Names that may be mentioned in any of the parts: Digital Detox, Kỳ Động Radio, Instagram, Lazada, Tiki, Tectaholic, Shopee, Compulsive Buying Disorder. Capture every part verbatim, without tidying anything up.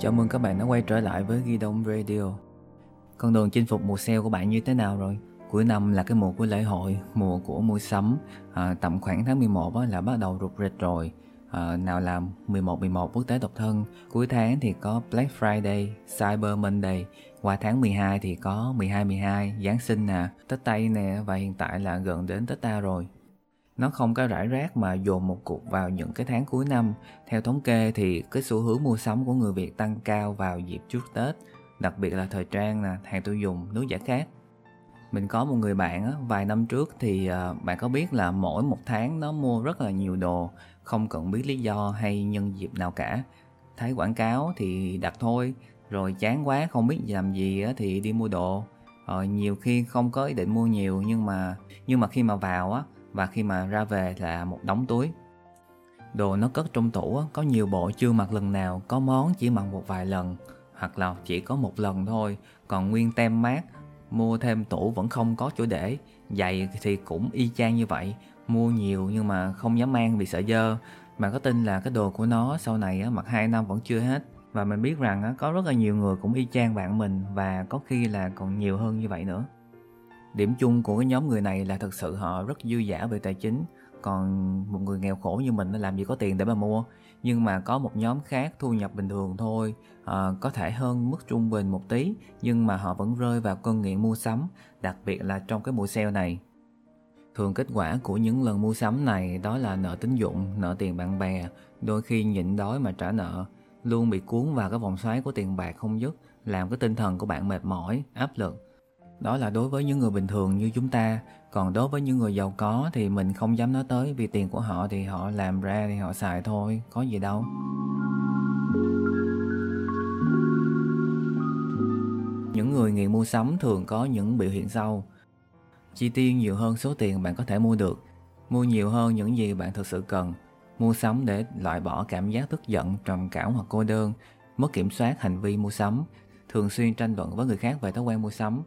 Chào mừng các bạn đã quay trở lại với Kỳ Động Radio. Con đường chinh phục mùa sale của bạn như thế nào rồi? Cuối năm là cái mùa của lễ hội, mùa của mua sắm. À, tầm khoảng tháng mười một là bắt đầu rục rịch rồi. À, nào là mười một mười một quốc tế độc thân. Cuối tháng thì có Black Friday, Cyber Monday. Qua tháng mười hai thì có mười hai mười hai, Giáng sinh nè, Tết Tây nè. Và hiện tại là gần đến Tết Ta rồi. Nó không có rải rác mà dồn một cục vào những cái tháng cuối năm. Theo thống kê thì cái xu hướng mua sắm của người Việt tăng cao vào dịp trước Tết, đặc biệt là thời trang, nè, hàng tiêu dùng, nước giải khát. Mình có một người bạn á, vài năm trước thì uh, bạn có biết là mỗi một tháng nó mua rất là nhiều đồ, không cần biết lý do hay nhân dịp nào cả. Thấy quảng cáo thì đặt thôi, rồi chán quá không biết làm gì á, thì đi mua đồ. Ờ, nhiều khi không có ý định mua nhiều nhưng mà, nhưng mà khi mà vào á, và khi mà ra về là một đống túi. Đồ nó cất trong tủ, có nhiều bộ chưa mặc lần nào, có món chỉ mặc một vài lần, hoặc là chỉ có một lần thôi, còn nguyên tem mác. Mua thêm tủ vẫn không có chỗ để. Giày thì cũng y chang như vậy, mua nhiều nhưng mà không dám mang vì sợ dơ. Mà có tin là cái đồ của nó sau này mặc hai năm vẫn chưa hết. Và mình biết rằng có rất là nhiều người cũng y chang bạn mình, và có khi là còn nhiều hơn như vậy nữa. Điểm chung của cái nhóm người này là thật sự họ rất dư dả về tài chính. Còn một người nghèo khổ như mình làm gì có tiền để mà mua. Nhưng mà có một nhóm khác thu nhập bình thường thôi, à, có thể hơn mức trung bình một tí, nhưng mà họ vẫn rơi vào cơn nghiện mua sắm, đặc biệt là trong cái mùa sale này. Thường kết quả của những lần mua sắm này đó là nợ tín dụng, nợ tiền bạn bè, đôi khi nhịn đói mà trả nợ, luôn bị cuốn vào cái vòng xoáy của tiền bạc không dứt, làm cái tinh thần của bạn mệt mỏi, áp lực. Đó là đối với những người bình thường như chúng ta. Còn đối với những người giàu có thì mình không dám nói tới, vì tiền của họ thì họ làm ra thì họ xài thôi, có gì đâu. Những người nghiện mua sắm thường có những biểu hiện sau. Chi tiêu nhiều hơn số tiền bạn có thể mua được. Mua nhiều hơn những gì bạn thực sự cần. Mua sắm để loại bỏ cảm giác tức giận, trầm cảm hoặc cô đơn. Mất kiểm soát hành vi mua sắm. Thường xuyên tranh luận với người khác về thói quen mua sắm.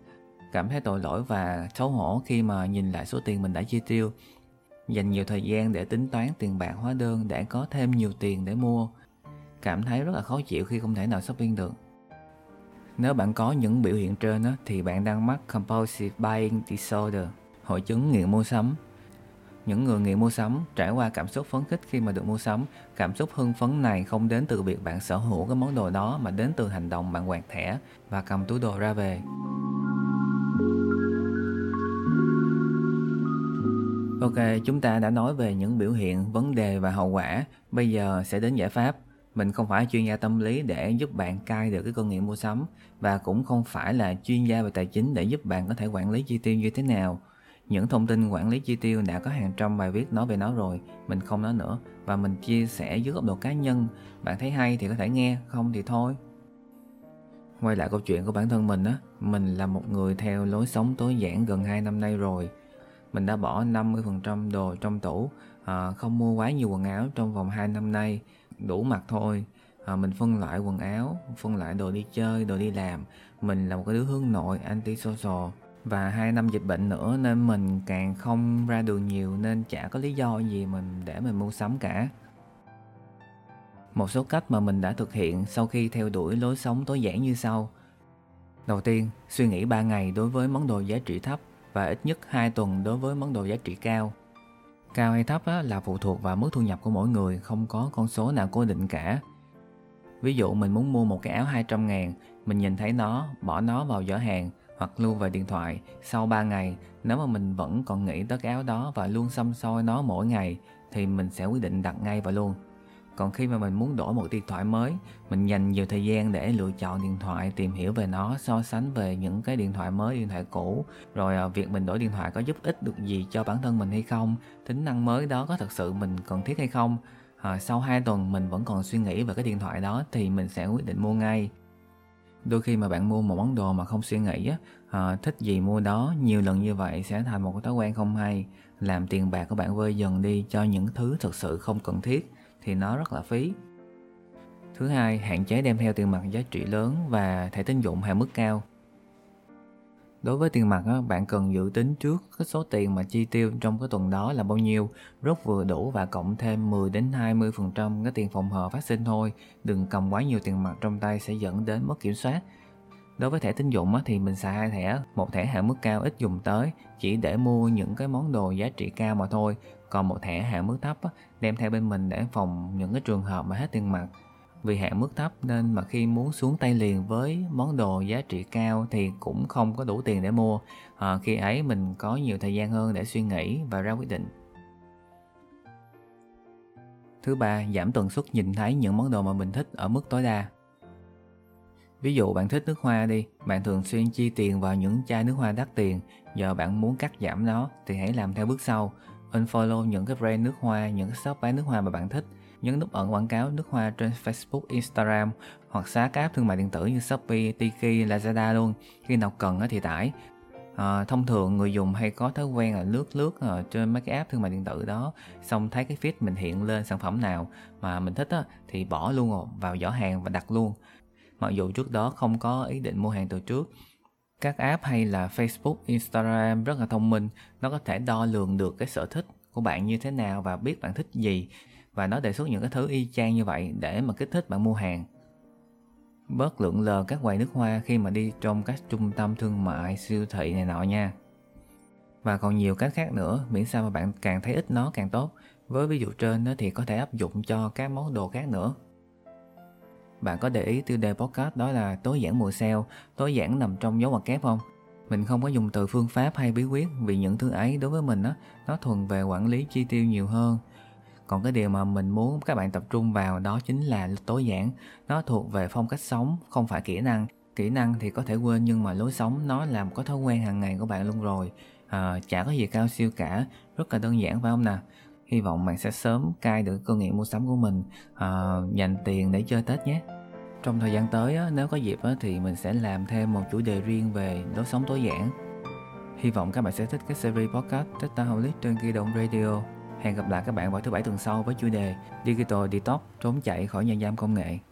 Cảm thấy tội lỗi và xấu hổ khi mà nhìn lại số tiền mình đã chi tiêu. Dành nhiều thời gian để tính toán tiền bạc hóa đơn để có thêm nhiều tiền để mua. Cảm thấy rất là khó chịu khi không thể nào shopping được. Nếu bạn có những biểu hiện trên đó, thì bạn đang mắc Compulsive Buying Disorder, hội chứng nghiện mua sắm. Những người nghiện mua sắm trải qua cảm xúc phấn khích khi mà được mua sắm. Cảm xúc hưng phấn này không đến từ việc bạn sở hữu cái món đồ đó, mà đến từ hành động bạn quẹt thẻ và cầm túi đồ ra về. Ok, chúng ta đã nói về những biểu hiện, vấn đề và hậu quả. Bây giờ sẽ đến giải pháp. Mình không phải chuyên gia tâm lý để giúp bạn cai được cái cơn nghiện mua sắm, và cũng không phải là chuyên gia về tài chính để giúp bạn có thể quản lý chi tiêu như thế nào. Những thông tin quản lý chi tiêu đã có hàng trăm bài viết nói về nó rồi, mình không nói nữa, và mình chia sẻ dưới góc độ cá nhân. Bạn thấy hay thì có thể nghe, không thì thôi. Quay lại câu chuyện của bản thân mình á, mình là một người theo lối sống tối giản gần hai năm nay rồi. Mình đã bỏ năm mươi phần trăm đồ trong tủ, à, không mua quá nhiều quần áo trong vòng hai năm nay, đủ mặc thôi. À, mình phân loại quần áo, phân loại đồ đi chơi, đồ đi làm. Mình là một cái đứa hướng nội, anti-social. Và hai năm dịch bệnh nữa nên mình càng không ra đường nhiều, nên chả có lý do gì mình để mình mua sắm cả. Một số cách mà mình đã thực hiện sau khi theo đuổi lối sống tối giản như sau. Đầu tiên, suy nghĩ ba ngày đối với món đồ giá trị thấp, và ít nhất hai tuần đối với món đồ giá trị cao. Cao hay thấp á, là phụ thuộc vào mức thu nhập của mỗi người, không có con số nào cố định cả. Ví dụ mình muốn mua một cái áo hai trăm ngàn, mình nhìn thấy nó, bỏ nó vào giỏ hàng hoặc lưu vào điện thoại. Sau ba ngày, nếu mà mình vẫn còn nghĩ tới cái áo đó và luôn xăm soi nó mỗi ngày, thì mình sẽ quyết định đặt ngay vào luôn. Còn khi mà mình muốn đổi một điện thoại mới, mình dành nhiều thời gian để lựa chọn điện thoại, tìm hiểu về nó, so sánh về những cái điện thoại mới, điện thoại cũ. Rồi việc mình đổi điện thoại có giúp ích được gì cho bản thân mình hay không, tính năng mới đó có thật sự mình cần thiết hay không. à, Sau hai tuần mình vẫn còn suy nghĩ về cái điện thoại đó thì mình sẽ quyết định mua ngay. Đôi khi mà bạn mua một món đồ mà không suy nghĩ á, à, thích gì mua đó, nhiều lần như vậy sẽ thành một cái thói quen không hay. Làm tiền bạc của bạn vơi dần đi cho những thứ thật sự không cần thiết thì nó rất là phí. Thứ hai, hạn chế đem theo tiền mặt giá trị lớn và thẻ tín dụng hạn mức cao. Đối với tiền mặt, bạn cần dự tính trước cái số tiền mà chi tiêu trong cái tuần đó là bao nhiêu, rốt vừa đủ và cộng thêm mười đến hai mươi phần trăm cái tiền phòng hờ phát sinh thôi. Đừng cầm quá nhiều tiền mặt trong tay sẽ dẫn đến mất kiểm soát. Đối với thẻ tín dụng thì mình xài hai thẻ, một thẻ hạn mức cao ít dùng tới, chỉ để mua những cái món đồ giá trị cao mà thôi. Còn một thẻ hạn mức thấp đem theo bên mình để phòng những cái trường hợp mà hết tiền mặt. Vì hạn mức thấp nên mà khi muốn xuống tay liền với món đồ giá trị cao thì cũng không có đủ tiền để mua. À, khi ấy mình có nhiều thời gian hơn để suy nghĩ và ra quyết định. Thứ ba, giảm tần suất nhìn thấy những món đồ mà mình thích ở mức tối đa. Ví dụ bạn thích nước hoa đi, bạn thường xuyên chi tiền vào những chai nước hoa đắt tiền, giờ bạn muốn cắt giảm nó thì hãy làm theo bước sau. Unfollow những cái brand nước hoa, những cái shop bán nước hoa mà bạn thích, nhấn nút ẩn quảng cáo nước hoa trên Facebook, Instagram hoặc xóa các app thương mại điện tử như Shopee, Tiki, Lazada luôn, khi nào cần thì tải. À, thông thường người dùng hay có thói quen là lướt lướt trên mấy cái app thương mại điện tử đó, xong thấy cái feed mình hiện lên sản phẩm nào mà mình thích á, thì bỏ luôn vào giỏ hàng và đặt luôn. Mặc dù trước đó không có ý định mua hàng từ trước. Các app hay là Facebook, Instagram rất là thông minh, nó có thể đo lường được cái sở thích của bạn như thế nào và biết bạn thích gì. Và nó đề xuất những cái thứ y chang như vậy để mà kích thích bạn mua hàng. Bớt lượn lờ các quầy nước hoa khi mà đi trong các trung tâm thương mại, siêu thị này nọ nha. Và còn nhiều cách khác nữa, miễn sao mà bạn càng thấy ít nó càng tốt. Với ví dụ trên thì có thể áp dụng cho các món đồ khác nữa. Bạn có để ý tiêu đề podcast đó là tối giản mùa sale, tối giản nằm trong dấu ngoặc kép không? Mình không có dùng từ phương pháp hay bí quyết vì những thứ ấy đối với mình á, nó thuần về quản lý chi tiêu nhiều hơn. Còn cái điều mà mình muốn các bạn tập trung vào đó chính là tối giản. Nó thuộc về phong cách sống, không phải kỹ năng. Kỹ năng thì có thể quên nhưng mà lối sống nó làm có thói quen hàng ngày của bạn luôn rồi. À, chả có gì cao siêu cả, rất là đơn giản phải không nè? Hy vọng bạn sẽ sớm cai được cơn nghiện mua sắm của mình, à, dành tiền để chơi Tết nhé. Trong thời gian tới nếu có dịp thì mình sẽ làm thêm một chủ đề riêng về lối sống tối giản. Hy vọng các bạn sẽ thích cái series podcast Tectaholic trên Kỳ Động Radio. Hẹn gặp lại các bạn vào thứ Bảy tuần sau với chủ đề Digital Detox, trốn chạy khỏi nhà giam công nghệ.